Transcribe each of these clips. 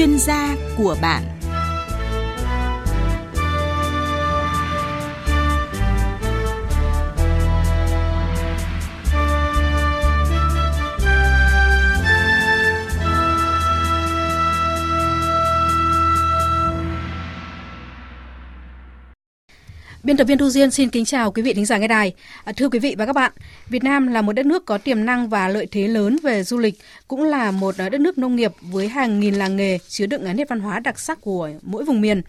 Chuyên gia của bạn. Biên tập viên Thu Duyên xin kính chào quý vị thính giả nghe đài. Thưa quý vị và các bạn, Việt Nam là một đất nước có tiềm năng và lợi thế lớn về du lịch, cũng là một đất nước nông nghiệp với hàng nghìn làng nghề chứa đựng nét văn hóa đặc sắc của mỗi vùng miền.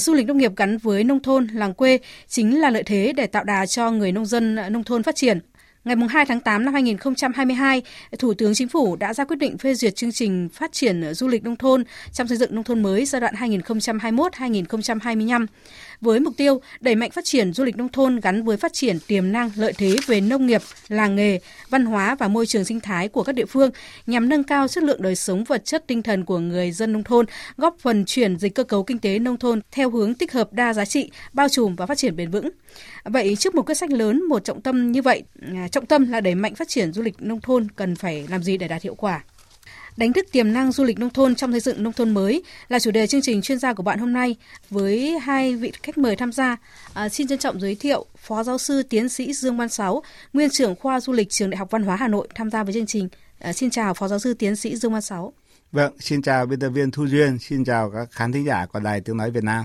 Du lịch nông nghiệp gắn với nông thôn, làng quê chính là lợi thế để tạo đà cho người nông dân nông thôn phát triển. Ngày 2 tháng 8 năm 2022, Thủ tướng Chính phủ đã ra quyết định phê duyệt chương trình phát triển du lịch nông thôn trong xây dựng nông thôn mới giai đoạn 2021-2025. Với mục tiêu đẩy mạnh phát triển du lịch nông thôn gắn với phát triển tiềm năng lợi thế về nông nghiệp, làng nghề, văn hóa và môi trường sinh thái của các địa phương nhằm nâng cao chất lượng đời sống vật chất tinh thần của người dân nông thôn, góp phần chuyển dịch cơ cấu kinh tế nông thôn theo hướng tích hợp đa giá trị, bao trùm và phát triển bền vững. Vậy trước một quyết sách lớn, một trọng tâm như vậy, trọng tâm là đẩy mạnh phát triển du lịch nông thôn cần phải làm gì để đạt hiệu quả? Đánh thức tiềm năng du lịch nông thôn trong xây dựng nông thôn mới là chủ đề chương trình Chuyên gia của bạn hôm nay với hai vị khách mời tham gia. Xin trân trọng giới thiệu Phó Giáo sư Tiến sĩ Dương Văn Sáu, Nguyên trưởng khoa Du lịch Trường Đại học Văn hóa Hà Nội tham gia với chương trình. Xin chào Phó Giáo sư Tiến sĩ Dương Văn Sáu. Vâng, xin chào biên tập viên Thu Duyên, xin chào các khán thính giả của Đài Tiếng Nói Việt Nam.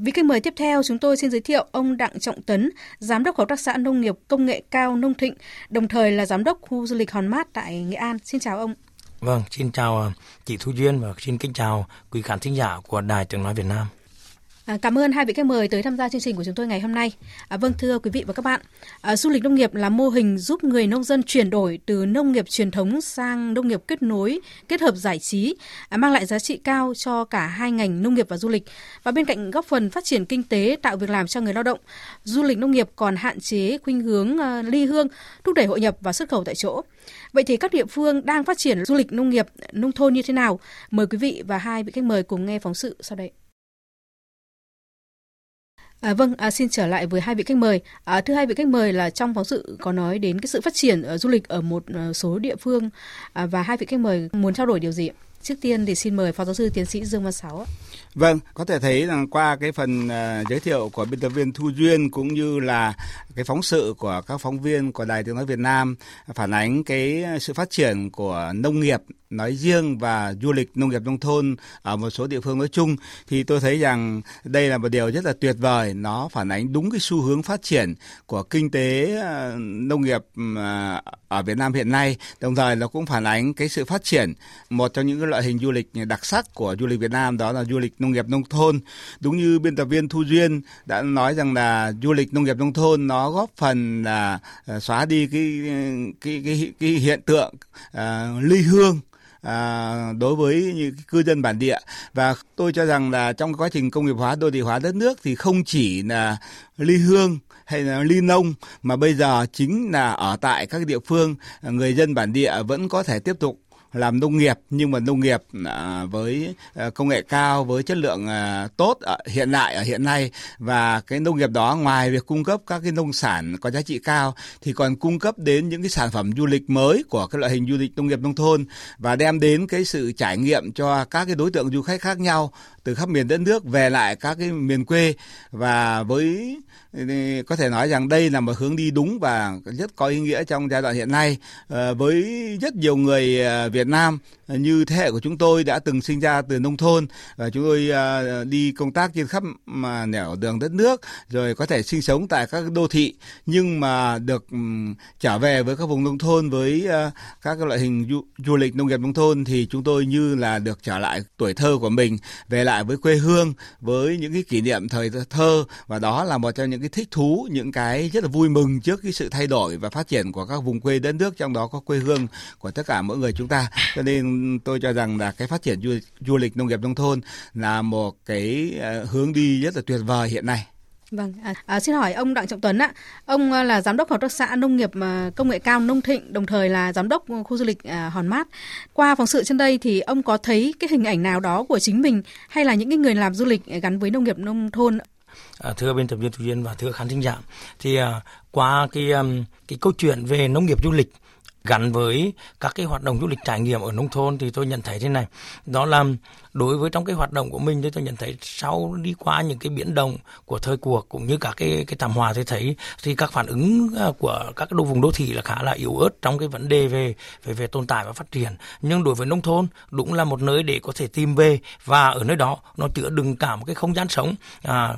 Vị khách mời tiếp theo chúng tôi xin giới thiệu ông Đặng Trọng Tấn, Giám đốc Hợp tác xã Nông nghiệp Công nghệ cao Nông Thịnh, đồng thời là Giám đốc khu du lịch Hòn Mát tại Nghệ An. Xin chào ông. Vâng, xin chào chị Thu Duyên và xin kính chào quý khán thính giả của Đài Tiếng Nói Việt Nam. Cảm ơn hai vị khách mời tới tham gia chương trình của chúng tôi ngày hôm nay. Vâng, thưa quý vị và các bạn, du lịch nông nghiệp là mô hình giúp người nông dân chuyển đổi từ nông nghiệp truyền thống sang nông nghiệp kết nối, kết hợp giải trí, mang lại giá trị cao cho cả hai ngành nông nghiệp và du lịch. Và bên cạnh góp phần phát triển kinh tế, tạo việc làm cho người lao động, du lịch nông nghiệp còn hạn chế khuynh hướng ly hương, thúc đẩy hội nhập và xuất khẩu tại chỗ. Vậy thì các địa phương đang phát triển du lịch nông nghiệp, nông thôn như thế nào? Mời quý vị và hai vị khách mời cùng nghe phóng sự sau đây. Xin trở lại với hai vị khách mời. Thưa hai vị khách mời, là trong phóng sự có nói đến cái sự phát triển du lịch ở một số địa phương và hai vị khách mời muốn trao đổi điều gì? Trước tiên thì xin mời Phó Giáo sư Tiến sĩ Dương Văn Sáu. Vâng, có thể thấy rằng qua cái phần giới thiệu của biên tập viên Thu Duyên cũng như là cái phóng sự của các phóng viên của Đài Tiếng Nói Việt Nam phản ánh cái sự phát triển của nông nghiệp nói riêng và du lịch nông nghiệp nông thôn ở một số địa phương nói chung, thì tôi thấy rằng đây là một điều rất là tuyệt vời, nó phản ánh đúng cái xu hướng phát triển của kinh tế nông nghiệp ở Việt Nam hiện nay, đồng thời nó cũng phản ánh cái sự phát triển một trong những loại hình du lịch đặc sắc của du lịch Việt Nam, đó là du lịch nông nghiệp nông thôn. Đúng như biên tập viên Thu Duyên đã nói rằng là du lịch nông nghiệp nông thôn nó góp phần là xóa đi cái hiện tượng ly hương đối với những cư dân bản địa. Và tôi cho rằng là trong quá trình công nghiệp hóa, đô thị hóa đất nước thì không chỉ là ly hương hay là ly nông, mà bây giờ chính là ở tại các địa phương, người dân bản địa vẫn có thể tiếp tục làm nông nghiệp, nhưng mà nông nghiệp với công nghệ cao, với chất lượng tốt hiện đại ở hiện nay. Và cái nông nghiệp đó ngoài việc cung cấp các cái nông sản có giá trị cao thì còn cung cấp đến những cái sản phẩm du lịch mới của cái loại hình du lịch nông nghiệp nông thôn, và đem đến cái sự trải nghiệm cho các cái đối tượng du khách khác nhau từ khắp miền đất nước về lại các cái miền quê. Và với có thể nói rằng đây là một hướng đi đúng và rất có ý nghĩa trong giai đoạn hiện nay. Với rất nhiều người Việt Nam như thế hệ của chúng tôi đã từng sinh ra từ nông thôn, và chúng tôi đi công tác trên khắp nẻo đường đất nước, rồi có thể sinh sống tại các đô thị, nhưng mà được trở về với các vùng nông thôn với các loại hình du lịch nông nghiệp nông thôn thì chúng tôi như là được trở lại tuổi thơ của mình, về lại với quê hương, với những cái kỷ niệm thời thơ. Và đó là một trong những cái thích thú, những cái rất là vui mừng trước cái sự thay đổi và phát triển của các vùng quê đất nước, trong đó có quê hương của tất cả mỗi người chúng ta. Cho nên tôi cho rằng là cái phát triển du lịch nông nghiệp nông thôn là một cái hướng đi rất là tuyệt vời hiện nay. Vâng, xin hỏi ông Đặng Trọng Tấn ạ, ông là Giám đốc Hợp tác xã Nông nghiệp Công nghệ cao Nông Thịnh, đồng thời là Giám đốc khu du lịch Hòn Mát. Qua phóng sự trên đây thì ông có thấy cái hình ảnh nào đó của chính mình hay là những cái người làm du lịch gắn với nông nghiệp nông thôn? Thưa biên tập viên Thu Duyên và thưa khán thính giả, thì qua cái câu chuyện về nông nghiệp du lịch gắn với các cái hoạt động du lịch trải nghiệm ở nông thôn thì tôi nhận thấy thế này, đó là đối với trong cái hoạt động của mình, thì tôi nhận thấy sau đi qua những cái biến động của thời cuộc cũng như các cái thảm họa, tôi thấy thì các phản ứng của các vùng đô thị là khá là yếu ớt trong cái vấn đề về tồn tại và phát triển. Nhưng đối với nông thôn, đúng là một nơi để có thể tìm về, và ở nơi đó nó chứa đựng cả một cái không gian sống,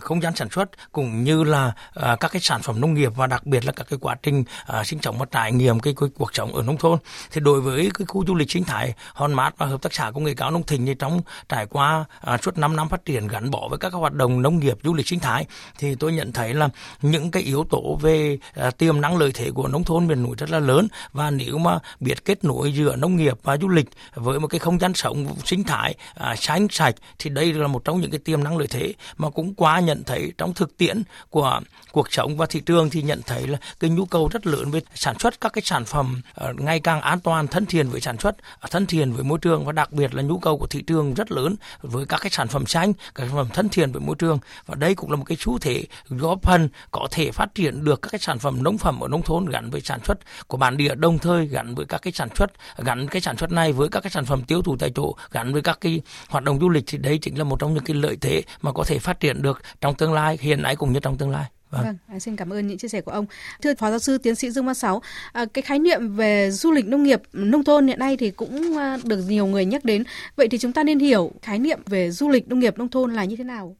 không gian sản xuất cũng như là các cái sản phẩm nông nghiệp, và đặc biệt là các cái quá trình sinh sống và trải nghiệm cái cuộc sống ở nông thôn. Thì đối với cái khu du lịch sinh thái Hòn Mát và Hợp tác xã Công nghệ cao Nông Thịnh, thì trong trải qua suốt 5 năm phát triển gắn bó với các hoạt động nông nghiệp du lịch sinh thái, thì tôi nhận thấy là những cái yếu tố về tiềm năng lợi thế của nông thôn miền núi rất là lớn, và nếu mà biết kết nối giữa nông nghiệp và du lịch với một cái không gian sống sinh thái xanh sạch, thì đây là một trong những cái tiềm năng lợi thế. Mà cũng qua nhận thấy trong thực tiễn của cuộc sống và thị trường, thì nhận thấy là cái nhu cầu rất lớn về sản xuất các cái sản phẩm ngày càng an toàn, thân thiện với sản xuất, thân thiện với môi trường, và đặc biệt là nhu cầu của thị trường rất lớn với các cái sản phẩm xanh, các sản phẩm thân thiện với môi trường. Và đây cũng là một cái xu thế góp phần có thể phát triển được các cái sản phẩm nông phẩm ở nông thôn gắn với sản xuất của bản địa, đồng thời gắn với các cái sản xuất, gắn cái sản xuất này với các cái sản phẩm tiêu thụ tại chỗ, gắn với các cái hoạt động du lịch, thì đấy chính là một trong những cái lợi thế mà có thể phát triển được trong tương lai, hiện nay cũng như trong tương lai. Vâng, xin cảm ơn những chia sẻ của ông. Thưa Phó Giáo sư Tiến sĩ Dương Văn Sáu, cái khái niệm về du lịch nông nghiệp nông thôn hiện nay thì cũng được nhiều người nhắc đến. Vậy thì chúng ta nên hiểu khái niệm về du lịch nông nghiệp nông thôn là như thế nào?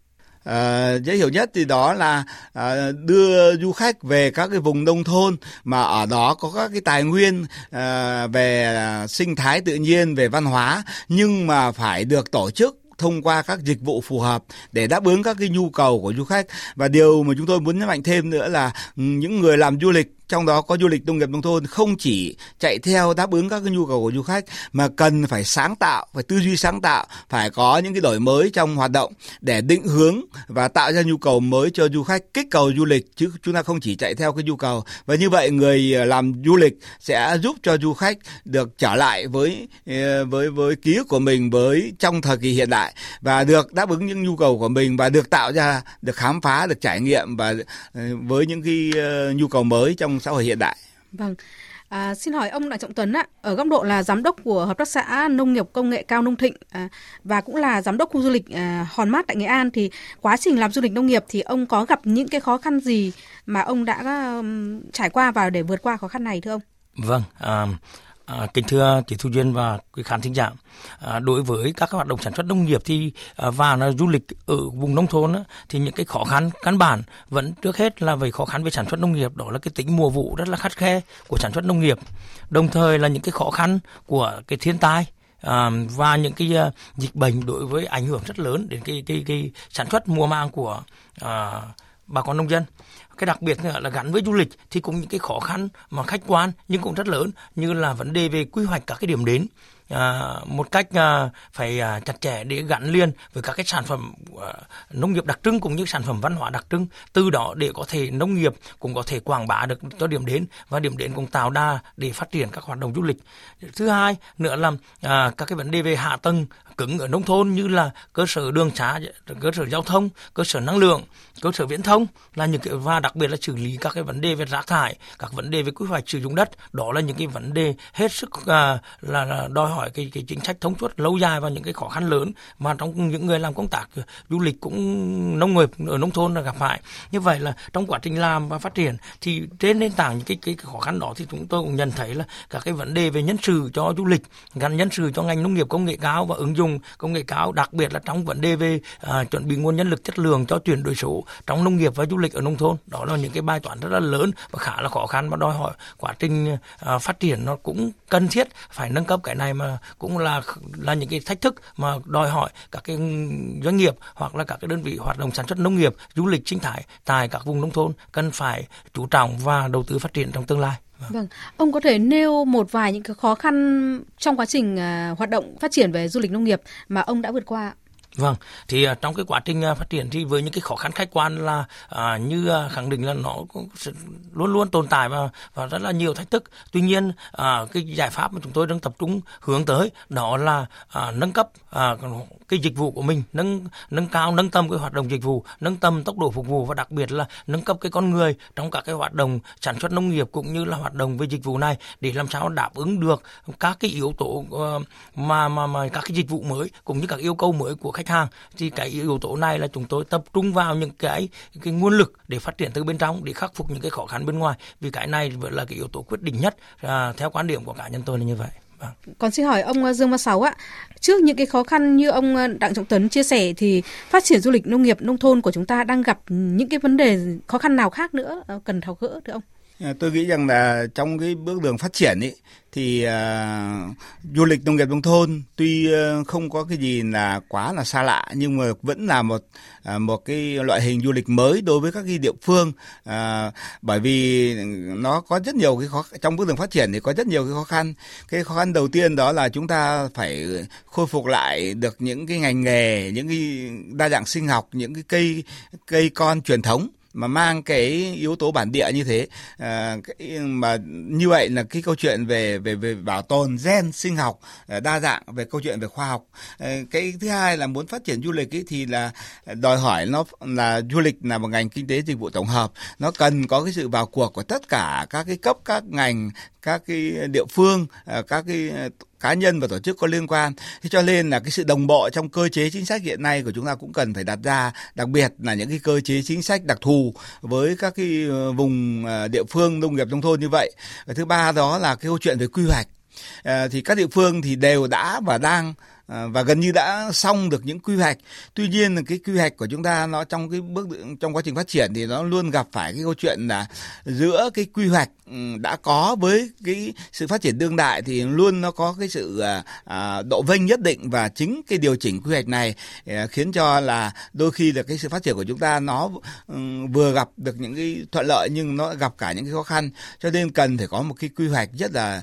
Dễ hiểu nhất thì đó là đưa du khách về các cái vùng nông thôn mà ở đó có các cái tài nguyên về sinh thái tự nhiên, về văn hóa, nhưng mà phải được tổ chức thông qua các dịch vụ phù hợp để đáp ứng các cái nhu cầu của du khách. Và điều mà chúng tôi muốn nhấn mạnh thêm nữa là những người làm du lịch, trong đó có du lịch nông nghiệp nông thôn, không chỉ chạy theo đáp ứng các cái nhu cầu của du khách mà cần phải sáng tạo, phải tư duy sáng tạo, phải có những cái đổi mới trong hoạt động để định hướng và tạo ra nhu cầu mới cho du khách, kích cầu du lịch, chứ chúng ta không chỉ chạy theo cái nhu cầu. Và như vậy người làm du lịch sẽ giúp cho du khách được trở lại với ký ức của mình với trong thời kỳ hiện đại, và được đáp ứng những nhu cầu của mình, và được tạo ra, được khám phá, được trải nghiệm và với những cái nhu cầu mới trong xã hội hiện đại. Vâng, xin hỏi ông Đặng Trọng Tấn ạ, ở góc độ là giám đốc của Hợp tác xã Nông nghiệp Công nghệ cao Nông Thịnh và cũng là giám đốc khu du lịch Hòn Mát tại Nghệ An, thì quá trình làm du lịch nông nghiệp thì ông có gặp những cái khó khăn gì mà ông đã trải qua và để vượt qua khó khăn này thưa ông? Vâng, kính thưa chị Thu Duyên và quý khán thính giả, đối với các hoạt động sản xuất nông nghiệp thì và du lịch ở vùng nông thôn thì những cái khó khăn căn bản vẫn trước hết là về khó khăn về sản xuất nông nghiệp, đó là cái tính mùa vụ rất là khắt khe của sản xuất nông nghiệp, đồng thời là những cái khó khăn của cái thiên tai và những cái dịch bệnh đối với ảnh hưởng rất lớn đến cái sản xuất mùa màng của bà con nông dân. Cái đặc biệt nữa là gắn với du lịch thì cũng những cái khó khăn mà khách quan nhưng cũng rất lớn, như là vấn đề về quy hoạch các cái điểm đến một cách phải chặt chẽ để gắn liền với các cái sản phẩm nông nghiệp đặc trưng cũng như sản phẩm văn hóa đặc trưng, từ đó để có thể nông nghiệp cũng có thể quảng bá được cho điểm đến và điểm đến cũng tạo đà để phát triển các hoạt động du lịch. Thứ hai nữa là các cái vấn đề về hạ tầng cứng ở nông thôn, như là cơ sở đường xá, cơ sở giao thông, cơ sở năng lượng, cơ sở viễn thông là những cái, và đặc biệt là xử lý các cái vấn đề về rác thải, các vấn đề về quy hoạch sử dụng đất, đó là những cái vấn đề hết sức là đòi hỏi cái chính sách thống suốt lâu dài và những cái khó khăn lớn mà trong những người làm công tác du lịch cũng nông nghiệp ở nông thôn là gặp phải. Như vậy là trong quá trình làm và phát triển thì trên nền tảng những cái khó khăn đó thì chúng tôi cũng nhận thấy là các cái vấn đề về nhân sự cho du lịch, gắn nhân sự cho ngành nông nghiệp công nghệ cao và ứng dụng công nghệ cao, đặc biệt là trong vấn đề về chuẩn bị nguồn nhân lực chất lượng cho chuyển đổi số trong nông nghiệp và du lịch ở nông thôn, đó là những cái bài toán rất là lớn và khá là khó khăn và đòi hỏi quá trình phát triển nó cũng cần thiết phải nâng cấp cái này, mà cũng là những cái thách thức mà đòi hỏi các cái doanh nghiệp hoặc là các cái đơn vị hoạt động sản xuất nông nghiệp, du lịch sinh thái tại các vùng nông thôn cần phải chú trọng và đầu tư phát triển trong tương lai. Vâng, ông có thể nêu một vài những cái khó khăn trong quá trình hoạt động phát triển về du lịch nông nghiệp mà ông đã vượt qua? Vâng, thì trong cái quá trình phát triển thì với những cái khó khăn khách quan là như khẳng định là nó luôn luôn tồn tại và rất là nhiều thách thức. Tuy nhiên cái giải pháp mà chúng tôi đang tập trung hướng tới đó là nâng cấp cái dịch vụ của mình, nâng cao, nâng tầm cái hoạt động dịch vụ, nâng tầm tốc độ phục vụ và đặc biệt là nâng cấp cái con người trong các cái hoạt động sản xuất nông nghiệp cũng như là hoạt động về dịch vụ này để làm sao đáp ứng được các cái yếu tố mà các cái dịch vụ mới cũng như các yêu cầu mới của khách hàng. Thì cái yếu tố này là chúng tôi tập trung vào những cái nguồn lực để phát triển từ bên trong, để khắc phục những cái khó khăn bên ngoài, vì cái này là cái yếu tố quyết định nhất, theo quan điểm của cá nhân tôi là như vậy. Còn xin hỏi ông Dương Văn Sáu ạ, trước những cái khó khăn như ông Đặng Trọng Tấn chia sẻ thì phát triển du lịch nông nghiệp nông thôn của chúng ta đang gặp những cái vấn đề khó khăn nào khác nữa cần tháo gỡ thưa ông? Tôi nghĩ rằng là trong cái bước đường phát triển ấy, thì du lịch nông nghiệp nông thôn tuy không có cái gì là quá là xa lạ, nhưng mà vẫn là một cái loại hình du lịch mới đối với các cái địa phương, bởi vì nó có rất nhiều cái khó. Trong bước đường phát triển thì có rất nhiều cái khó khăn. Cái khó khăn đầu tiên đó là chúng ta phải khôi phục lại được những cái ngành nghề, những cái đa dạng sinh học, những cái cây con truyền thống mà mang cái yếu tố bản địa như thế, mà như vậy là cái câu chuyện về bảo tồn gen sinh học đa dạng, về câu chuyện về khoa học. Cái thứ hai là muốn phát triển du lịch ấy thì là đòi hỏi nó là du lịch là một ngành kinh tế dịch vụ tổng hợp, nó cần có cái sự vào cuộc của tất cả các cái cấp, các ngành, các cái địa phương, các cái cá nhân và tổ chức có liên quan. Thế cho nên là cái sự đồng bộ trong cơ chế chính sách hiện nay của chúng ta cũng cần phải đặt ra, đặc biệt là những cái cơ chế chính sách đặc thù với các cái vùng địa phương nông nghiệp nông thôn như vậy. Và thứ ba đó là cái câu chuyện về quy hoạch. Thì các địa phương thì đều đã và đang và gần như đã xong được những quy hoạch. Tuy nhiên cái quy hoạch của chúng ta nó trong cái bước trong quá trình phát triển thì nó luôn gặp phải cái câu chuyện là giữa cái quy hoạch đã có với cái sự phát triển đương đại thì luôn nó có cái sự độ vênh nhất định, và chính cái điều chỉnh quy hoạch này khiến cho là đôi khi là cái sự phát triển của chúng ta nó vừa gặp được những cái thuận lợi nhưng nó gặp cả những cái khó khăn. Cho nên cần phải có một cái quy hoạch rất là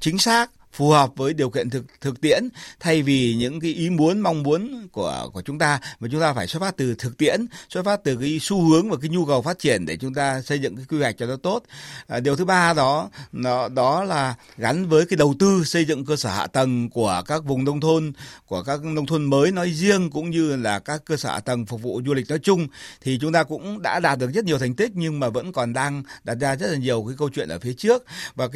chính xác, phù hợp với điều kiện thực tiễn, thay vì những cái ý muốn mong muốn của chúng ta, mà chúng ta phải xuất phát từ thực tiễn, xuất phát từ cái xu hướng và cái nhu cầu phát triển để chúng ta xây dựng cái quy hoạch cho nó tốt. Điều thứ ba đó là gắn với cái đầu tư xây dựng cơ sở hạ tầng của các vùng nông thôn, của các nông thôn mới nói riêng, cũng như là các cơ sở hạ tầng phục vụ du lịch nói chung. Thì chúng ta cũng đã đạt được rất nhiều thành tích nhưng mà vẫn còn đang đặt ra rất là nhiều cái câu chuyện ở phía trước. Và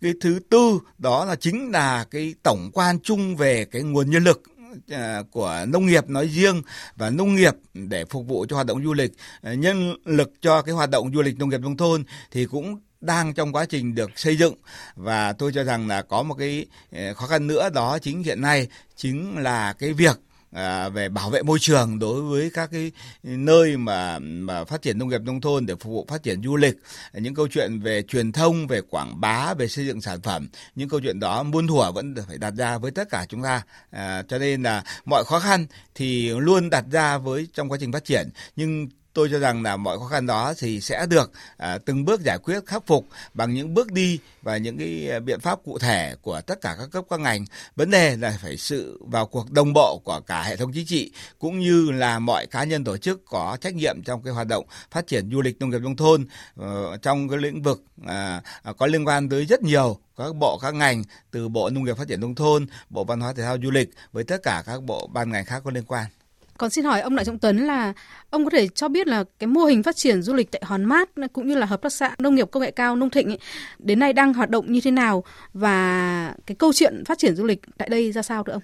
cái thứ tư đó là chính là cái tổng quan chung về cái nguồn nhân lực của nông nghiệp nói riêng và nông nghiệp để phục vụ cho hoạt động du lịch, nhân lực cho cái hoạt động du lịch nông nghiệp nông thôn thì cũng đang trong quá trình được xây dựng. Và tôi cho rằng là có một cái khó khăn nữa đó chính hiện nay chính là cái việc về bảo vệ môi trường đối với các cái nơi mà phát triển nông nghiệp nông thôn để phục vụ phát triển du lịch, những câu chuyện về truyền thông, về quảng bá, về xây dựng sản phẩm, những câu chuyện đó muôn thuở vẫn phải đặt ra với tất cả chúng ta. Cho nên là mọi khó khăn thì luôn đặt ra với trong quá trình phát triển, nhưng tôi cho rằng là mọi khó khăn đó thì sẽ được từng bước giải quyết, khắc phục bằng những bước đi và những cái biện pháp cụ thể của tất cả các cấp các ngành. Vấn đề là phải sự vào cuộc đồng bộ của cả hệ thống chính trị cũng như là mọi cá nhân tổ chức có trách nhiệm trong cái hoạt động phát triển du lịch nông nghiệp nông thôn, trong cái lĩnh vực có liên quan tới rất nhiều các bộ, các ngành, từ Bộ Nông nghiệp Phát triển Nông thôn, Bộ Văn hóa Thể thao Du lịch với tất cả các bộ ban ngành khác có liên quan. Còn xin hỏi ông Đặng Trọng Tấn là ông có thể cho biết là cái mô hình phát triển du lịch tại Hòn Mát cũng như là hợp tác xã nông nghiệp công nghệ cao Nông Thịnh ấy, đến nay đang hoạt động như thế nào và cái câu chuyện phát triển du lịch tại đây ra sao thưa ông?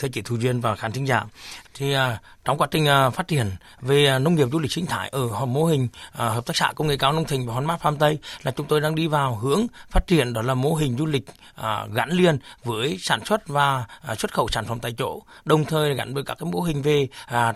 Thưa chị Thu Duyên và khán thính giả, thì trong quá trình phát triển về nông nghiệp du lịch sinh thái ở mô hình hợp tác xã công nghệ cao Nông Thịnh và Hòn Mát Farm Tây là chúng tôi đang đi vào hướng phát triển đó là mô hình du lịch gắn liền với sản xuất và xuất khẩu sản phẩm tại chỗ, đồng thời gắn với các cái mô hình về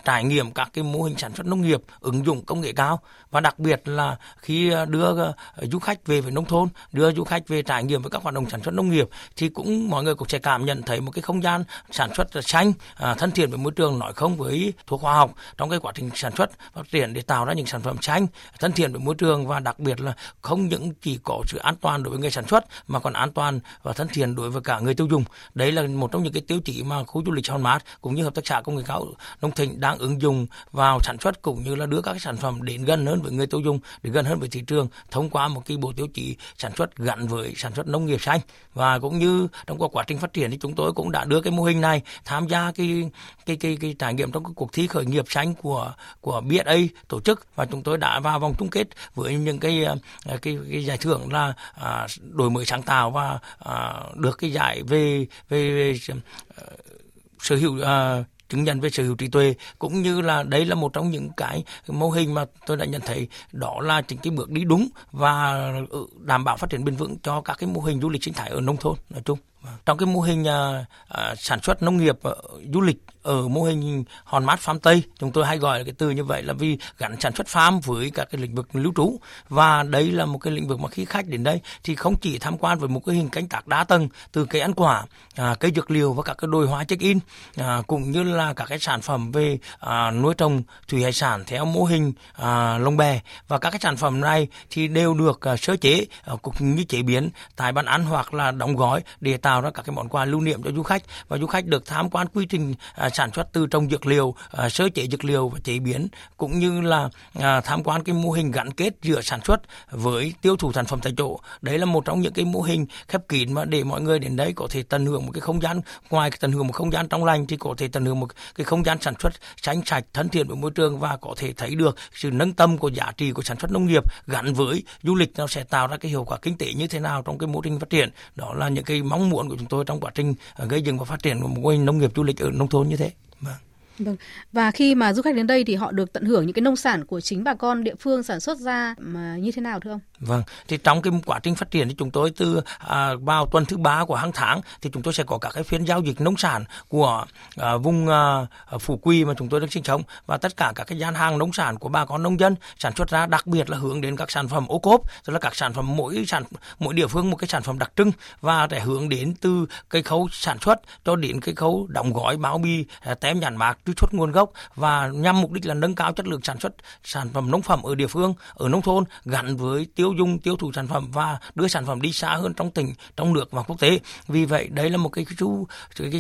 trải nghiệm các cái mô hình sản xuất nông nghiệp ứng dụng công nghệ cao, và đặc biệt là khi đưa du khách về với nông thôn, đưa du khách về trải nghiệm với các hoạt động sản xuất nông nghiệp thì cũng mọi người cũng sẽ cảm nhận thấy một cái không gian sản xuất xanh, thân thiện với môi trường nói nói không với thuốc hóa học trong cái quá trình sản xuất phát triển để tạo ra những sản phẩm xanh, thân thiện với môi trường, và đặc biệt là không những chỉ có sự an toàn đối với người sản xuất mà còn an toàn và thân thiện đối với cả người tiêu dùng. Đấy là một trong những cái tiêu chí mà khu du lịch Hòn Mát cũng như hợp tác xã công nghệ cao Nông Thịnh đang ứng dụng vào sản xuất, cũng như là đưa các sản phẩm đến gần hơn với người tiêu dùng, đến gần hơn với thị trường thông qua một cái bộ tiêu chí sản xuất gắn với sản xuất nông nghiệp xanh. Và cũng như trong quá trình phát triển thì chúng tôi cũng đã đưa cái mô hình này tham gia cái trải nghiệm trong cái cuộc thi khởi nghiệp xanh của BSA tổ chức, và chúng tôi đã vào vòng chung kết với những cái giải thưởng là đổi mới sáng tạo và được cái giải về sở hữu chứng nhận về sở hữu trí tuệ, cũng như là đấy là một trong những cái mô hình mà tôi đã nhận thấy đó là chính cái bước đi đúng và đảm bảo phát triển bền vững cho các cái mô hình du lịch sinh thái ở nông thôn nói chung. Trong cái mô hình sản xuất nông nghiệp du lịch ở mô hình Hòn Mát Farm Tây, chúng tôi hay gọi là cái từ như vậy là vì gắn sản xuất farm với các cái lĩnh vực lưu trú, và đấy là một cái lĩnh vực mà khi khách đến đây thì không chỉ tham quan với một cái hình canh tác đa tầng từ cây ăn quả, cây dược liệu và các cái đồi hoa check-in, cũng như là các cái sản phẩm về nuôi trồng thủy hải sản theo mô hình lồng bè, và các cái sản phẩm này thì đều được sơ chế cũng như chế biến tại bàn ăn hoặc là đóng gói để tạo ra các cái món quà lưu niệm cho du khách, và du khách được tham quan quy trình sản xuất từ trồng dược liệu, sơ chế dược liệu và chế biến, cũng như là tham quan cái mô hình gắn kết giữa sản xuất với tiêu thụ sản phẩm tại chỗ. Đấy là một trong những cái mô hình khép kín mà để mọi người đến đấy có thể tận hưởng một cái không gian, ngoài tận hưởng một không gian trong lành thì có thể tận hưởng một cái không gian sản xuất xanh sạch, thân thiện với môi trường, và có thể thấy được sự nâng tầm của giá trị của sản xuất nông nghiệp gắn với du lịch nó sẽ tạo ra cái hiệu quả kinh tế như thế nào trong cái mô trình phát triển. Đó là những cái mong muốn của chúng tôi trong quá trình gây dựng và phát triển của một mô hình nông nghiệp du lịch ở nông thôn như thế. Và khi mà du khách đến đây thì họ được tận hưởng những cái nông sản của chính bà con địa phương sản xuất ra mà như thế nào thưa ông? Vâng, thì trong cái quá trình phát triển thì chúng tôi từ vào tuần thứ 3 của hàng tháng thì chúng tôi sẽ có các cái phiên giao dịch nông sản của vùng Phủ Quỳ mà chúng tôi đang sinh sống, và tất cả các cái gian hàng nông sản của bà con nông dân sản xuất ra, đặc biệt là hướng đến các sản phẩm OCOP, tức là các sản phẩm mỗi địa phương một cái sản phẩm đặc trưng, và để hướng đến từ cái khâu sản xuất cho đến cái khâu đóng gói, bao bì, tem nhãn mác, truy xuất nguồn gốc, và nhằm mục đích là nâng cao chất lượng sản xuất sản phẩm nông phẩm ở địa phương, ở nông thôn, gắn với tiêu dùng, tiêu thụ sản phẩm và đưa sản phẩm đi xa hơn trong tỉnh, trong nước và quốc tế. Vì vậy đấy là một cái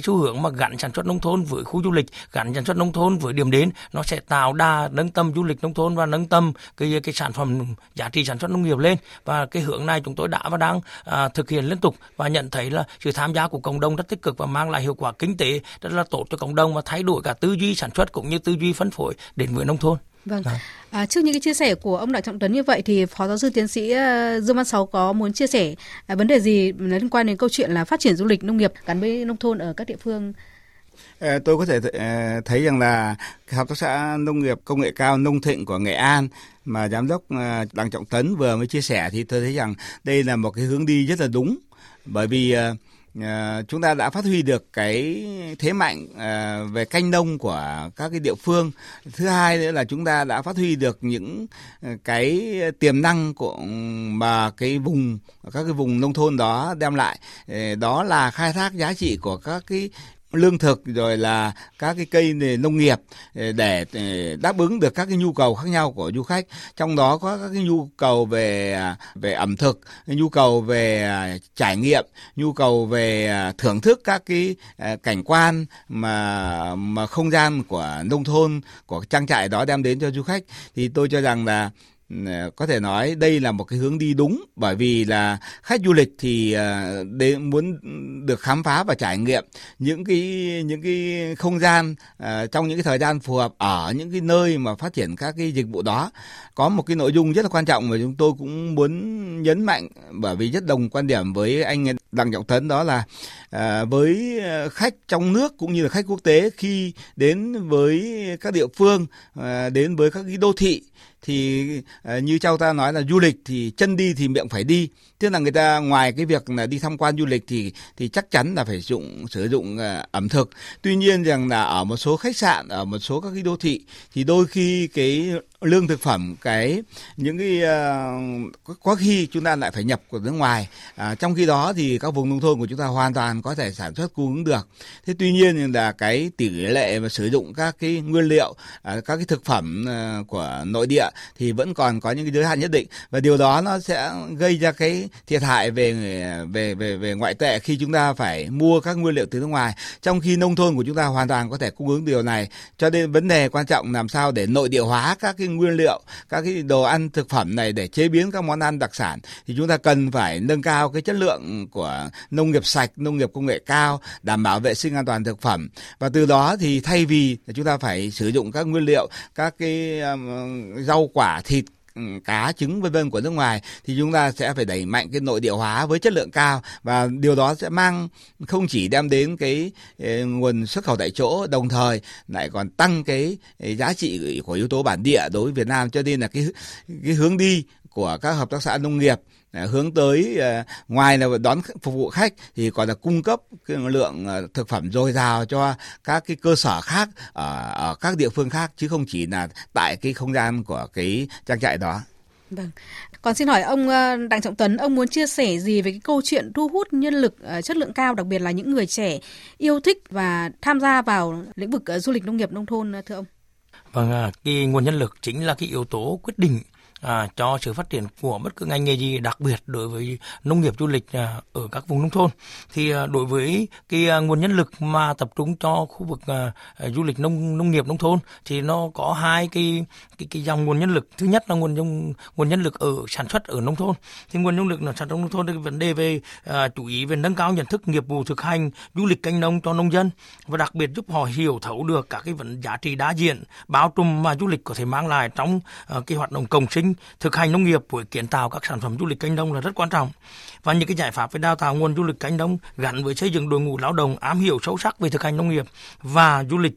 xu hướng mà gắn sản xuất nông thôn với khu du lịch, gắn sản xuất nông thôn với điểm đến, nó sẽ tạo đà nâng tầm du lịch nông thôn và nâng tầm cái sản phẩm giá trị sản xuất nông nghiệp lên. Và cái hướng này chúng tôi đã và đang thực hiện liên tục, và nhận thấy là sự tham gia của cộng đồng rất tích cực và mang lại hiệu quả kinh tế rất là tốt cho cộng đồng, và thay đổi cả tư duy sản xuất cũng như tư duy phân phối đến với nông thôn. Vâng. Trước những cái chia sẻ của ông Đặng Trọng Tấn như vậy thì Phó Giáo sư Tiến sĩ Dương Văn Sáu có muốn chia sẻ vấn đề gì liên quan đến câu chuyện là phát triển du lịch nông nghiệp gắn với nông thôn ở các địa phương? Tôi có thể thấy rằng là Hợp tác xã Nông nghiệp Công nghệ cao Nông Thịnh của Nghệ An mà Giám đốc Đặng Trọng Tấn vừa mới chia sẻ thì tôi thấy rằng đây là một cái hướng đi rất là đúng, bởi vì chúng ta đã phát huy được cái thế mạnh về canh nông của các cái địa phương. Thứ hai nữa là chúng ta đã phát huy được những cái tiềm năng của mà các cái vùng nông thôn đó đem lại, đó là khai thác giá trị của các cái lương thực rồi là các cái cây nông nghiệp để đáp ứng được các cái nhu cầu khác nhau của du khách, trong đó có các cái nhu cầu về ẩm thực, nhu cầu về trải nghiệm, nhu cầu về thưởng thức các cái cảnh quan mà không gian của nông thôn, của trang trại đó đem đến cho du khách. Thì tôi cho rằng là có thể nói đây là một cái hướng đi đúng, bởi vì là khách du lịch thì muốn được khám phá và trải nghiệm những cái không gian trong những cái thời gian phù hợp ở những cái nơi mà phát triển các cái dịch vụ đó. Có một cái nội dung rất là quan trọng mà chúng tôi cũng muốn nhấn mạnh, bởi vì rất đồng quan điểm với anh Đặng Trọng Tấn, đó là với khách trong nước cũng như là khách quốc tế khi đến với các địa phương, đến với các cái đô thị thì như cháu ta nói là du lịch thì chân đi thì miệng phải đi, tức là người ta ngoài cái việc là đi tham quan du lịch thì chắc chắn là phải sử dụng ẩm thực. Tuy nhiên rằng là ở một số khách sạn, ở một số các cái đô thị thì đôi khi cái lương thực phẩm, có khi chúng ta lại phải nhập của nước ngoài. Trong khi đó thì các vùng nông thôn của chúng ta hoàn toàn có thể sản xuất cung ứng được. Thế tuy nhiên là cái tỷ lệ mà sử dụng các cái nguyên liệu, các cái thực phẩm của nội địa thì vẫn còn có những cái giới hạn nhất định, và điều đó nó sẽ gây ra cái thiệt hại về ngoại tệ khi chúng ta phải mua các nguyên liệu từ nước ngoài, trong khi nông thôn của chúng ta hoàn toàn có thể cung ứng điều này. Cho nên vấn đề quan trọng làm sao để nội địa hóa các cái nguyên liệu, các cái đồ ăn thực phẩm này để chế biến các món ăn đặc sản, thì chúng ta cần phải nâng cao cái chất lượng của nông nghiệp sạch, nông nghiệp công nghệ cao, đảm bảo vệ sinh an toàn thực phẩm, và từ đó thì thay vì chúng ta phải sử dụng các nguyên liệu, các cái rau quả, thịt, cá, trứng v.v. của nước ngoài, thì chúng ta sẽ phải đẩy mạnh cái nội địa hóa với chất lượng cao, và điều đó sẽ mang không chỉ đem đến cái nguồn xuất khẩu tại chỗ, đồng thời lại còn tăng cái giá trị của yếu tố bản địa đối với Việt Nam. Cho nên là cái hướng đi của các hợp tác xã nông nghiệp hướng tới, ngoài là đón phục vụ khách thì còn là cung cấp cái lượng thực phẩm dồi dào cho các cái cơ sở khác ở các địa phương khác, chứ không chỉ là tại cái không gian của cái trang trại đó. Vâng. Còn xin hỏi ông Đặng Trọng Tấn, ông muốn chia sẻ gì về cái câu chuyện thu hút nhân lực chất lượng cao, đặc biệt là những người trẻ yêu thích và tham gia vào lĩnh vực du lịch nông nghiệp nông thôn thưa ông? Vâng, cái nguồn nhân lực chính là cái yếu tố quyết định cho sự phát triển của bất cứ ngành nghề gì, đặc biệt đối với nông nghiệp du lịch ở các vùng nông thôn. Thì đối với cái nguồn nhân lực mà tập trung cho khu vực du lịch nông nghiệp nông thôn thì nó có hai cái dòng nguồn nhân lực. Thứ nhất là nguồn nhân lực ở sản xuất ở nông thôn. Thì nguồn nhân lực là sản xuất nông thôn thì vấn đề về chú ý về nâng cao nhận thức nghiệp vụ thực hành du lịch canh nông cho nông dân, và đặc biệt giúp họ hiểu thấu được các cái giá trị đa diện bao trùm mà du lịch có thể mang lại trong cái hoạt động cộng sinh thực hành nông nghiệp với kiến tạo các sản phẩm du lịch canh nông là rất quan trọng. Và những cái giải pháp về đào tạo nguồn du lịch canh nông gắn với xây dựng đội ngũ lao động am hiểu sâu sắc về thực hành nông nghiệp và du lịch,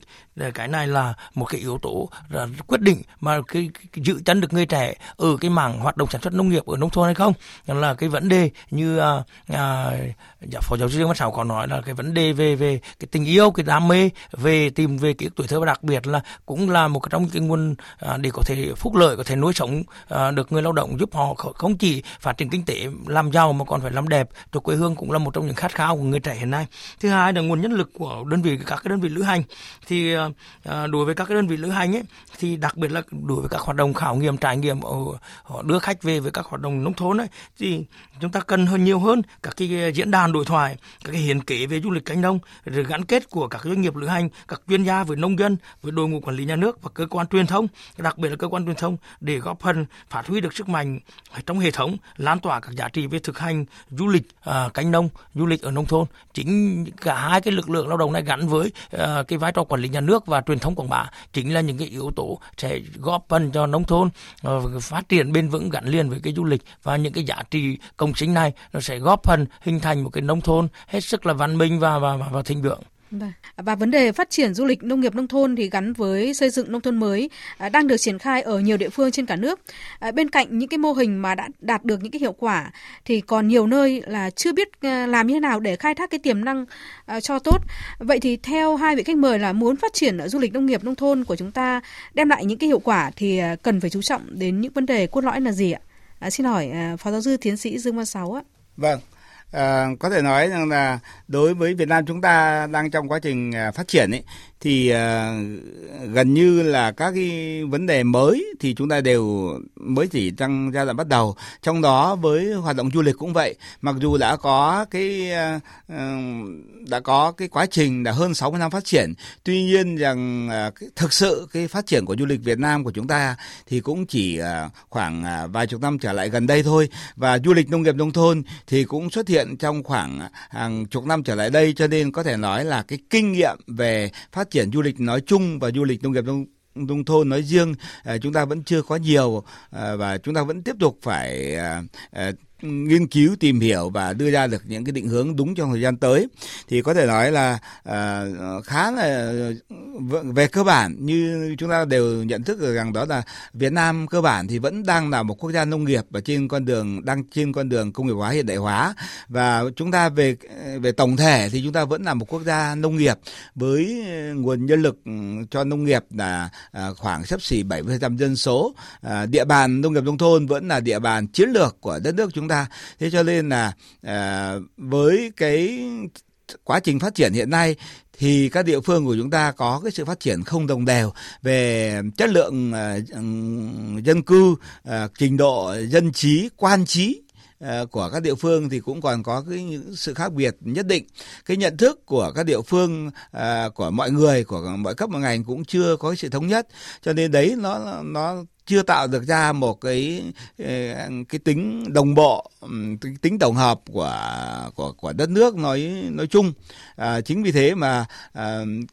cái này là một cái yếu tố quyết định mà cái giữ chân được người trẻ ở cái mảng hoạt động sản xuất nông nghiệp ở nông thôn hay không. Đó là cái vấn đề như Phó Giáo sư Dương Văn Sáu có nói là cái vấn đề về cái tình yêu, cái đam mê về tìm về ký ức tuổi thơ, và đặc biệt là cũng là một trong cái nguồn để có thể phúc lợi, có thể nuôi sống được người lao động, giúp họ không chỉ phát triển kinh tế làm giàu mà còn phải làm đẹp cho quê hương, cũng là một trong những khát khao của người trẻ hiện nay. Thứ hai là nguồn nhân lực của các đơn vị lữ hành. Thì đối với các cái đơn vị lữ hành ấy, thì đặc biệt là đối với các hoạt động khảo nghiệm trải nghiệm họ đưa khách về với các hoạt động nông thôn ấy, thì chúng ta cần nhiều hơn các cái diễn đàn đối thoại, các cái hiến kế về du lịch canh nông, rồi gắn kết của các doanh nghiệp lữ hành, các chuyên gia với nông dân, với đội ngũ quản lý nhà nước và cơ quan truyền thông, đặc biệt là cơ quan truyền thông, để góp phần phát huy được sức mạnh trong hệ thống, lan tỏa các giá trị về thực hành du lịch canh nông, du lịch ở nông thôn. Chính cả hai cái lực lượng lao động này gắn với cái vai trò quản lý nhà nước và truyền thống quảng bá chính là những cái yếu tố sẽ góp phần cho nông thôn phát triển bền vững, gắn liền với cái du lịch, và những cái giá trị công chính này nó sẽ góp phần hình thành một cái nông thôn hết sức là văn minh và thịnh vượng. Và vấn đề phát triển du lịch nông nghiệp nông thôn thì gắn với xây dựng nông thôn mới đang được triển khai ở nhiều địa phương trên cả nước. Bên cạnh những cái mô hình mà đã đạt được những cái hiệu quả thì còn nhiều nơi là chưa biết làm như thế nào để khai thác cái tiềm năng cho tốt. Vậy thì theo hai vị khách mời là muốn phát triển du lịch nông nghiệp nông thôn của chúng ta đem lại những cái hiệu quả thì cần phải chú trọng đến những vấn đề cốt lõi là gì ạ? Xin hỏi Phó Giáo sư Tiến sĩ Dương Văn Sáu ạ. Vâng. Có thể nói rằng là đối với Việt Nam chúng ta đang trong quá trình phát triển ấy, thì gần như là các cái vấn đề mới thì chúng ta đều mới chỉ trong giai đoạn bắt đầu. Trong đó với hoạt động du lịch cũng vậy, mặc dù đã có cái quá trình đã hơn 60 năm phát triển, tuy nhiên rằng thực sự cái phát triển của du lịch Việt Nam của chúng ta thì cũng chỉ khoảng vài chục năm trở lại gần đây thôi, và du lịch nông nghiệp nông thôn thì cũng xuất hiện trong khoảng hàng chục năm trở lại đây. Cho nên có thể nói là cái kinh nghiệm về phát triển du lịch nói chung và du lịch nông nghiệp nông thôn nói riêng chúng ta vẫn chưa có nhiều, và chúng ta vẫn tiếp tục phải nghiên cứu, tìm hiểu và đưa ra được những cái định hướng đúng trong thời gian tới. Thì có thể nói là khá là về cơ bản, như chúng ta đều nhận thức được rằng đó là Việt Nam cơ bản thì vẫn đang là một quốc gia nông nghiệp và đang trên con đường công nghiệp hóa, hiện đại hóa. Và chúng ta về tổng thể thì chúng ta vẫn là một quốc gia nông nghiệp với nguồn nhân lực cho nông nghiệp là khoảng xấp xỉ 70% dân số. Địa bàn nông nghiệp nông thôn vẫn là địa bàn chiến lược của đất nước chúng ta. Thế cho nên là với cái quá trình phát triển hiện nay thì các địa phương của chúng ta có cái sự phát triển không đồng đều về chất lượng dân cư, trình độ dân trí, quan trí của các địa phương thì cũng còn có cái sự khác biệt nhất định. Cái nhận thức của các địa phương, của mọi người, của mọi cấp mọi ngành cũng chưa có sự thống nhất. Cho nên đấy nó chưa tạo được ra một cái tính đồng bộ, tính tổng hợp của đất nước nói chung. Chính vì thế mà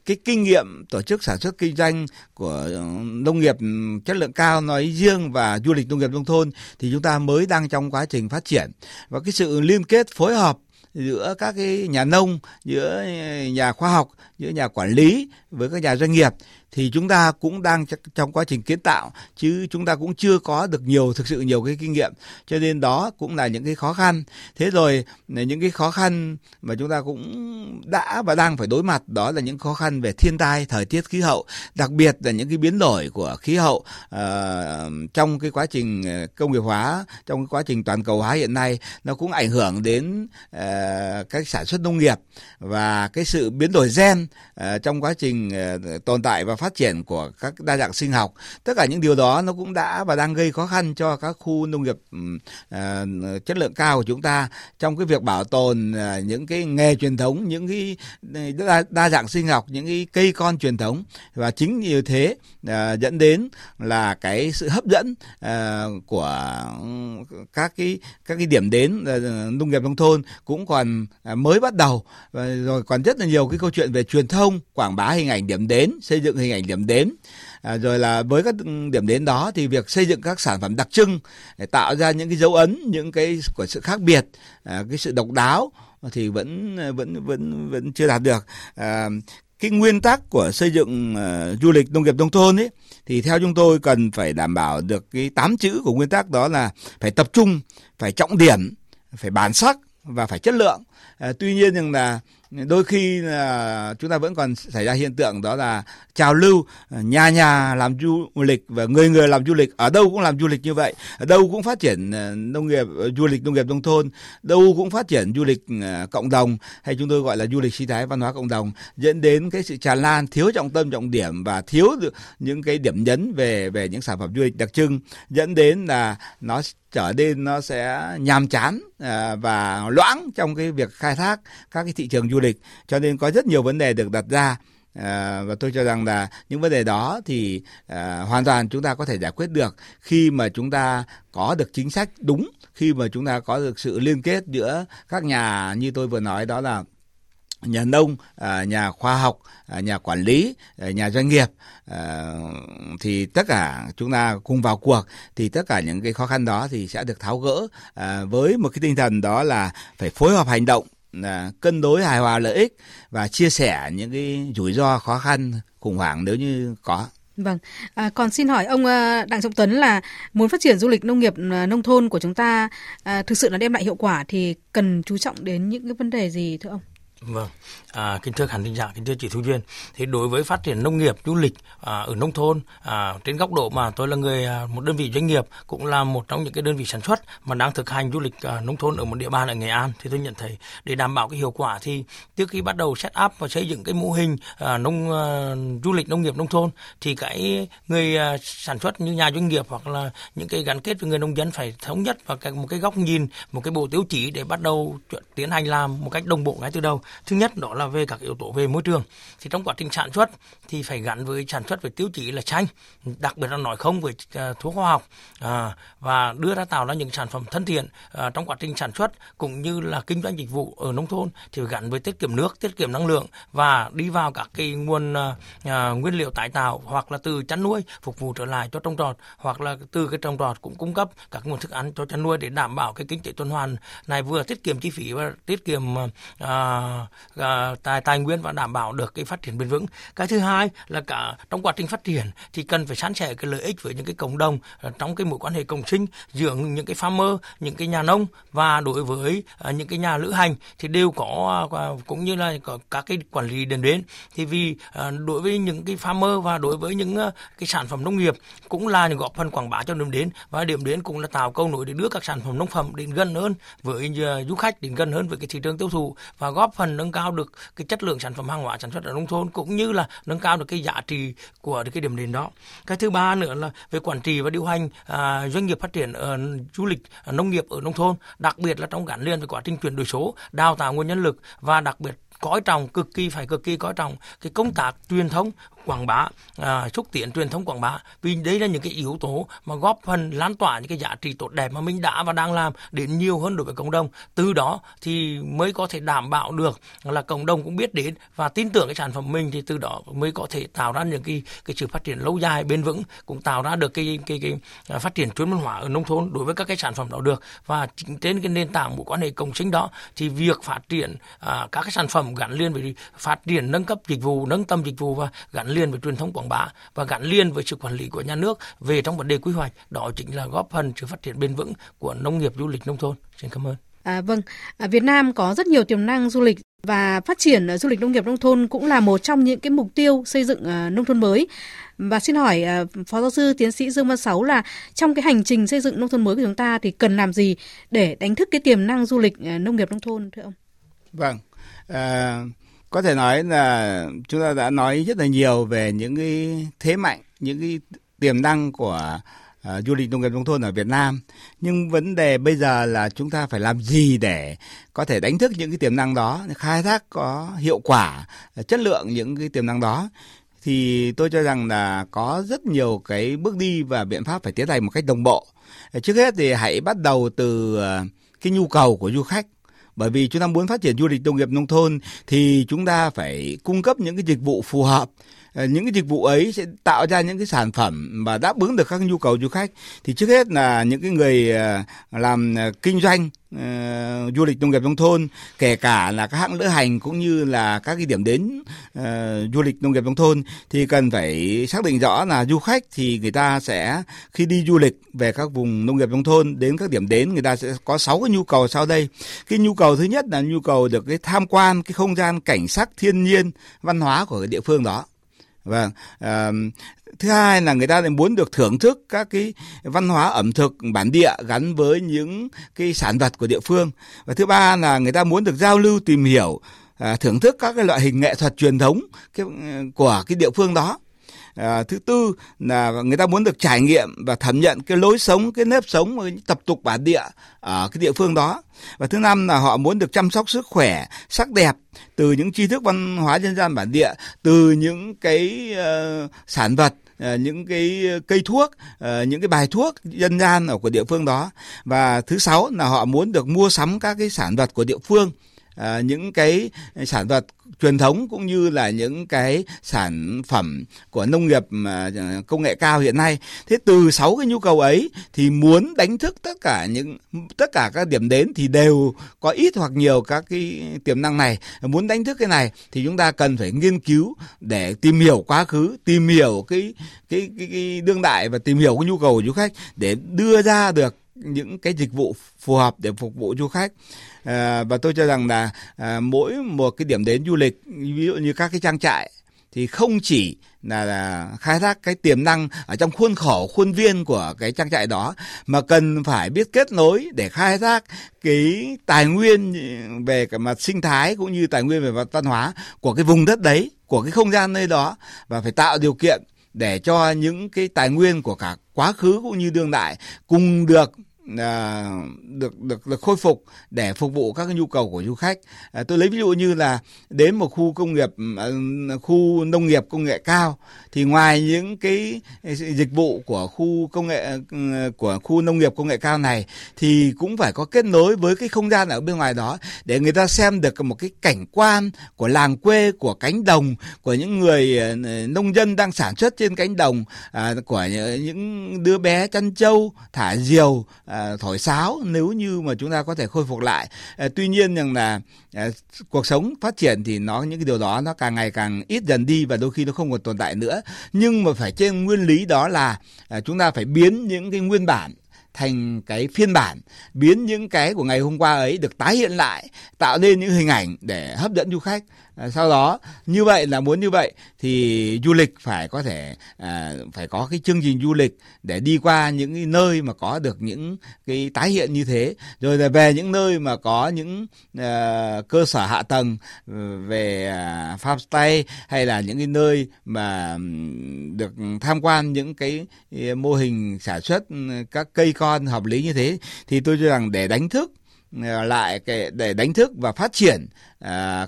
cái kinh nghiệm tổ chức sản xuất kinh doanh của nông nghiệp chất lượng cao nói riêng và du lịch nông nghiệp nông thôn thì chúng ta mới đang trong quá trình phát triển, và cái sự liên kết phối hợp giữa các cái nhà nông, giữa nhà khoa học, giữa nhà quản lý với các nhà doanh nghiệp thì chúng ta cũng đang trong quá trình kiến tạo, chứ chúng ta cũng chưa có được thực sự nhiều cái kinh nghiệm. Cho nên đó cũng là những cái khó khăn. Thế rồi những cái khó khăn mà chúng ta cũng đã và đang phải đối mặt đó là những khó khăn về thiên tai, thời tiết, khí hậu, đặc biệt là những cái biến đổi của khí hậu trong cái quá trình công nghiệp hóa, trong cái quá trình toàn cầu hóa hiện nay, nó cũng ảnh hưởng đến các sản xuất nông nghiệp, và cái sự biến đổi gen trong quá trình tồn tại và phát triển của các đa dạng sinh học. Tất cả những điều đó nó cũng đã và đang gây khó khăn cho các khu nông nghiệp chất lượng cao của chúng ta trong cái việc bảo tồn những cái nghề truyền thống, những cái đa dạng sinh học, những cái cây con truyền thống. Và chính như thế dẫn đến là cái sự hấp dẫn của các cái điểm đến nông nghiệp nông thôn cũng còn mới bắt đầu, rồi còn rất là nhiều cái câu chuyện về truyền thông, quảng bá hình ảnh điểm đến, xây dựng hình ảnh điểm đến. Rồi là với các điểm đến đó thì việc xây dựng các sản phẩm đặc trưng để tạo ra những cái dấu ấn, những cái của sự khác biệt, cái sự độc đáo thì vẫn chưa đạt được. Cái nguyên tắc của xây dựng du lịch nông nghiệp nông thôn ấy thì theo chúng tôi cần phải đảm bảo được cái 8 chữ của nguyên tắc, đó là phải tập trung, phải trọng điểm, phải bản sắc và phải chất lượng. Tuy nhiên rằng là đôi khi là chúng ta vẫn còn xảy ra hiện tượng đó là trào lưu nhà làm du lịch và người làm du lịch, ở đâu cũng làm du lịch như vậy, ở đâu cũng phát triển nông nghiệp, du lịch nông nghiệp nông thôn, đâu cũng phát triển du lịch cộng đồng, hay chúng tôi gọi là du lịch sinh thái văn hóa cộng đồng, dẫn đến cái sự tràn lan thiếu trọng tâm trọng điểm và thiếu những cái điểm nhấn về những sản phẩm du lịch đặc trưng, dẫn đến là nó trở nên nó sẽ nhàm chán và loãng trong cái việc khai thác các cái thị trường du lịch. Cho nên có rất nhiều vấn đề được đặt ra, và tôi cho rằng là những vấn đề đó thì hoàn toàn chúng ta có thể giải quyết được khi mà chúng ta có được chính sách đúng, khi mà chúng ta có được sự liên kết giữa các nhà như tôi vừa nói, đó là nhà nông, nhà khoa học, nhà quản lý, nhà doanh nghiệp, thì tất cả chúng ta cùng vào cuộc thì tất cả những cái khó khăn đó thì sẽ được tháo gỡ với một cái tinh thần đó là phải phối hợp hành động, cân đối hài hòa lợi ích và chia sẻ những cái rủi ro, khó khăn, khủng hoảng nếu như có. Vâng, còn xin hỏi ông Đặng Trọng Tấn là muốn phát triển du lịch nông nghiệp nông thôn của chúng ta thực sự là đem lại hiệu quả thì cần chú trọng đến những cái vấn đề gì thưa ông? Vâng, kính thưa khán thính giả, kính thưa chị Thu Duyên, thì đối với phát triển nông nghiệp du lịch ở nông thôn, trên góc độ mà tôi là một đơn vị doanh nghiệp, cũng là một trong những cái đơn vị sản xuất mà đang thực hành du lịch nông thôn ở một địa bàn ở Nghệ An, thì tôi nhận thấy để đảm bảo cái hiệu quả thì trước khi bắt đầu set up và xây dựng cái mô hình du lịch nông nghiệp nông thôn thì cái người sản xuất như nhà doanh nghiệp hoặc là những cái gắn kết với người nông dân phải thống nhất và một cái góc nhìn, một cái bộ tiêu chí để bắt đầu tiến hành làm một cách đồng bộ ngay từ đầu. Thứ nhất đó là về các yếu tố về môi trường. Thì trong quá trình sản xuất thì phải gắn với sản xuất về tiêu chí là xanh, đặc biệt là nói không với thuốc hóa học, và đưa ra tạo ra những sản phẩm thân thiện trong quá trình sản xuất cũng như là kinh doanh dịch vụ ở nông thôn thì gắn với tiết kiệm nước, tiết kiệm năng lượng và đi vào các cái nguồn nguyên liệu tái tạo hoặc là từ chăn nuôi phục vụ trở lại cho trồng trọt, hoặc là từ cái trồng trọt cũng cung cấp các nguồn thức ăn cho chăn nuôi để đảm bảo cái kinh tế tuần hoàn này vừa tiết kiệm chi phí và tiết kiệm tài nguyên và đảm bảo được cái phát triển bền vững. Cái thứ hai là cả trong quá trình phát triển thì cần phải san sẻ cái lợi ích với những cái cộng đồng trong cái mối quan hệ cộng sinh giữa những cái farmer, những cái nhà nông và đối với những cái nhà lữ hành thì đều có cũng như là có các cái quản lý đến thì vì đối với những cái farmer và đối với những cái sản phẩm nông nghiệp cũng là những góp phần quảng bá cho điểm đến, và điểm đến cũng là tạo cầu nối để đưa các sản phẩm nông phẩm đến gần hơn với du khách, đến gần hơn với cái thị trường tiêu thụ và góp phần nâng cao được cái chất lượng sản phẩm hàng hóa sản xuất ở nông thôn cũng như là nâng cao được cái giá trị của cái điểm đến đó. Cái thứ ba nữa là về quản trị và điều hành doanh nghiệp phát triển du lịch nông nghiệp ở nông thôn, đặc biệt là trong gắn liền với quá trình chuyển đổi số, đào tạo nguồn nhân lực và đặc biệt cực kỳ coi trọng cái công tác truyền thông quảng bá, xúc tiến truyền thông quảng bá, vì đấy là những cái yếu tố mà góp phần lan tỏa những cái giá trị tốt đẹp mà mình đã và đang làm đến nhiều hơn đối với cộng đồng. Từ đó thì mới có thể đảm bảo được là cộng đồng cũng biết đến và tin tưởng cái sản phẩm mình, thì từ đó mới có thể tạo ra những cái sự phát triển lâu dài bền vững, cũng tạo ra được cái phát triển chuyên môn hóa ở nông thôn đối với các cái sản phẩm đó được. Và trên cái nền tảng mối quan hệ cộng sinh đó thì việc phát triển các cái sản phẩm gắn liền với phát triển nâng cấp dịch vụ, nâng tầm dịch vụ và gắn liên với truyền thống quảng bá và gắn liên với sự quản lý của nhà nước về trong vấn đề quy hoạch, đó chính là góp phần sự phát triển bền vững của nông nghiệp du lịch nông thôn. Xin cảm ơn. Việt Nam có rất nhiều tiềm năng du lịch và phát triển du lịch nông nghiệp nông thôn cũng là một trong những cái mục tiêu xây dựng nông thôn mới. Và xin hỏi Phó Giáo sư Tiến sĩ Dương Văn Sáu là trong cái hành trình xây dựng nông thôn mới của chúng ta thì cần làm gì để đánh thức cái tiềm năng du lịch nông nghiệp nông thôn, thưa ông? Vâng. Có thể nói là chúng ta đã nói rất là nhiều về những cái thế mạnh, những cái tiềm năng của du lịch nông nghiệp nông thôn ở Việt Nam. Nhưng vấn đề bây giờ là chúng ta phải làm gì để có thể đánh thức những cái tiềm năng đó, khai thác có hiệu quả, chất lượng những cái tiềm năng đó. Thì tôi cho rằng là có rất nhiều cái bước đi và biện pháp phải tiến hành một cách đồng bộ. Trước hết thì hãy bắt đầu từ cái nhu cầu của du khách. Bởi vì chúng ta muốn phát triển du lịch nông nghiệp nông thôn thì chúng ta phải cung cấp những cái dịch vụ phù hợp. Những cái dịch vụ ấy sẽ tạo ra những cái sản phẩm mà đáp ứng được các nhu cầu du khách. Thì trước hết là những cái người làm kinh doanh du lịch nông nghiệp nông thôn, kể cả là các hãng lữ hành cũng như là các cái điểm đến du lịch nông nghiệp nông thôn, thì cần phải xác định rõ là du khách thì người ta sẽ khi đi du lịch về các vùng nông nghiệp nông thôn đến các điểm đến, người ta sẽ có 6 cái nhu cầu sau đây. Cái nhu cầu thứ nhất là nhu cầu được cái tham quan cái không gian cảnh sắc thiên nhiên văn hóa của cái địa phương đó. Vâng. Thứ hai là người ta lại muốn được thưởng thức các cái văn hóa ẩm thực bản địa gắn với những cái sản vật của địa phương. Và thứ ba là người ta muốn được giao lưu, tìm hiểu, thưởng thức các cái loại hình nghệ thuật truyền thống của cái địa phương đó. Thứ tư là người ta muốn được trải nghiệm và cảm nhận cái lối sống, cái nếp sống, cái tập tục bản địa ở cái địa phương đó. Và thứ năm là họ muốn được chăm sóc sức khỏe, sắc đẹp từ những tri thức văn hóa dân gian bản địa, từ những cái sản vật, những cái cây thuốc, những cái bài thuốc dân gian của địa phương đó. Và thứ sáu là họ muốn được mua sắm các cái sản vật của địa phương, những cái sản vật truyền thống cũng như là những cái sản phẩm của nông nghiệp công nghệ cao hiện nay. Thế từ 6 cái nhu cầu ấy thì muốn đánh thức tất cả các điểm đến thì đều có ít hoặc nhiều các cái tiềm năng này. Muốn đánh thức cái này thì chúng ta cần phải nghiên cứu để tìm hiểu quá khứ, tìm hiểu cái đương đại và tìm hiểu cái nhu cầu của du khách để đưa ra được những cái dịch vụ phù hợp để phục vụ du khách. Và tôi cho rằng là mỗi một cái điểm đến du lịch, ví dụ như các cái trang trại, thì không chỉ là khai thác cái tiềm năng ở trong khuôn khổ, khuôn viên của cái trang trại đó, mà cần phải biết kết nối để khai thác cái tài nguyên về cả mặt sinh thái cũng như tài nguyên về mặt văn hóa của cái vùng đất đấy, của cái không gian nơi đó, và phải tạo điều kiện để cho những cái tài nguyên của cả quá khứ cũng như đương đại cùng được được khôi phục để phục vụ các cái nhu cầu của du khách. Tôi lấy ví dụ như là đến một khu công nghiệp, khu nông nghiệp công nghệ cao, thì ngoài những cái dịch vụ của khu nông nghiệp công nghệ cao này thì cũng phải có kết nối với cái không gian ở bên ngoài đó để người ta xem được một cái cảnh quan của làng quê, của cánh đồng, của những người nông dân đang sản xuất trên cánh đồng, của những đứa bé chăn trâu, thả diều, thổi sáo, nếu như mà chúng ta có thể khôi phục lại. Tuy nhiên rằng là cuộc sống phát triển thì những cái điều đó nó càng ngày càng ít dần đi và đôi khi nó không còn tồn tại nữa. Nhưng mà phải trên nguyên lý đó là chúng ta phải biến những cái nguyên bản thành cái phiên bản, biến những cái của ngày hôm qua ấy được tái hiện lại, tạo nên những hình ảnh để hấp dẫn du khách. Sau đó như vậy là muốn như vậy thì du lịch phải có thể phải có cái chương trình du lịch để đi qua những cái nơi mà có được những cái tái hiện như thế, rồi là về những nơi mà có những cơ sở hạ tầng về farmstay hay là những cái nơi mà được tham quan những cái mô hình sản xuất các cây con hợp lý như thế, thì tôi cho rằng để đánh thức và phát triển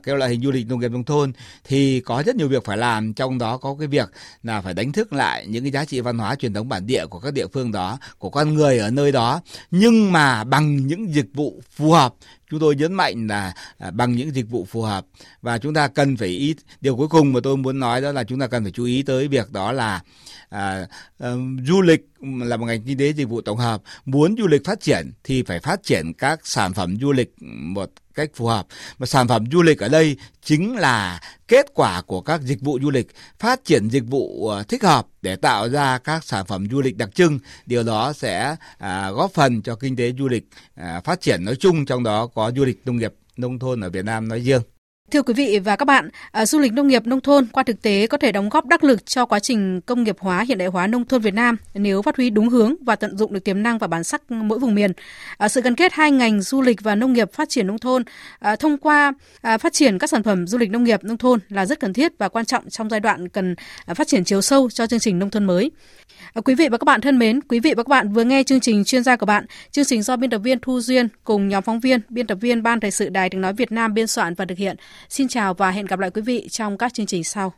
cái loại hình du lịch nông nghiệp nông thôn thì có rất nhiều việc phải làm, trong đó có cái việc là phải đánh thức lại những cái giá trị văn hóa truyền thống bản địa của các địa phương đó, của con người ở nơi đó, nhưng mà bằng những dịch vụ phù hợp. Chúng tôi nhấn mạnh là bằng những dịch vụ phù hợp, và chúng ta cần phải điều cuối cùng mà tôi muốn nói đó là chúng ta cần phải chú ý tới việc đó là du lịch là một ngành kinh tế dịch vụ tổng hợp. Muốn du lịch phát triển thì phải phát triển các sản phẩm du lịch một cách phù hợp, mà sản phẩm du lịch ở đây chính là kết quả của các dịch vụ du lịch, phát triển dịch vụ thích hợp để tạo ra các sản phẩm du lịch đặc trưng. Điều đó sẽ góp phần cho kinh tế du lịch phát triển nói chung, trong đó có du lịch nông nghiệp nông thôn ở Việt Nam nói riêng. Thưa quý vị và các bạn, du lịch nông nghiệp nông thôn qua thực tế có thể đóng góp đắc lực cho quá trình công nghiệp hóa, hiện đại hóa nông thôn Việt Nam nếu phát huy đúng hướng và tận dụng được tiềm năng và bản sắc mỗi vùng miền. Sự gắn kết hai ngành du lịch và nông nghiệp phát triển nông thôn thông qua phát triển các sản phẩm du lịch nông nghiệp nông thôn là rất cần thiết và quan trọng trong giai đoạn cần phát triển chiều sâu cho chương trình nông thôn mới. Quý vị và các bạn thân mến, quý vị và các bạn vừa nghe chương trình Chuyên gia của bạn, chương trình do biên tập viên Thu Duyên cùng nhóm phóng viên, biên tập viên Ban Thời sự Đài Tiếng Nói Việt Nam biên soạn và thực hiện. Xin chào và hẹn gặp lại quý vị trong các chương trình sau.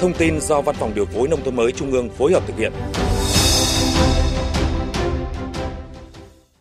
Thông tin do Văn phòng Điều phối Nông thôn mới Trung ương phối hợp thực hiện.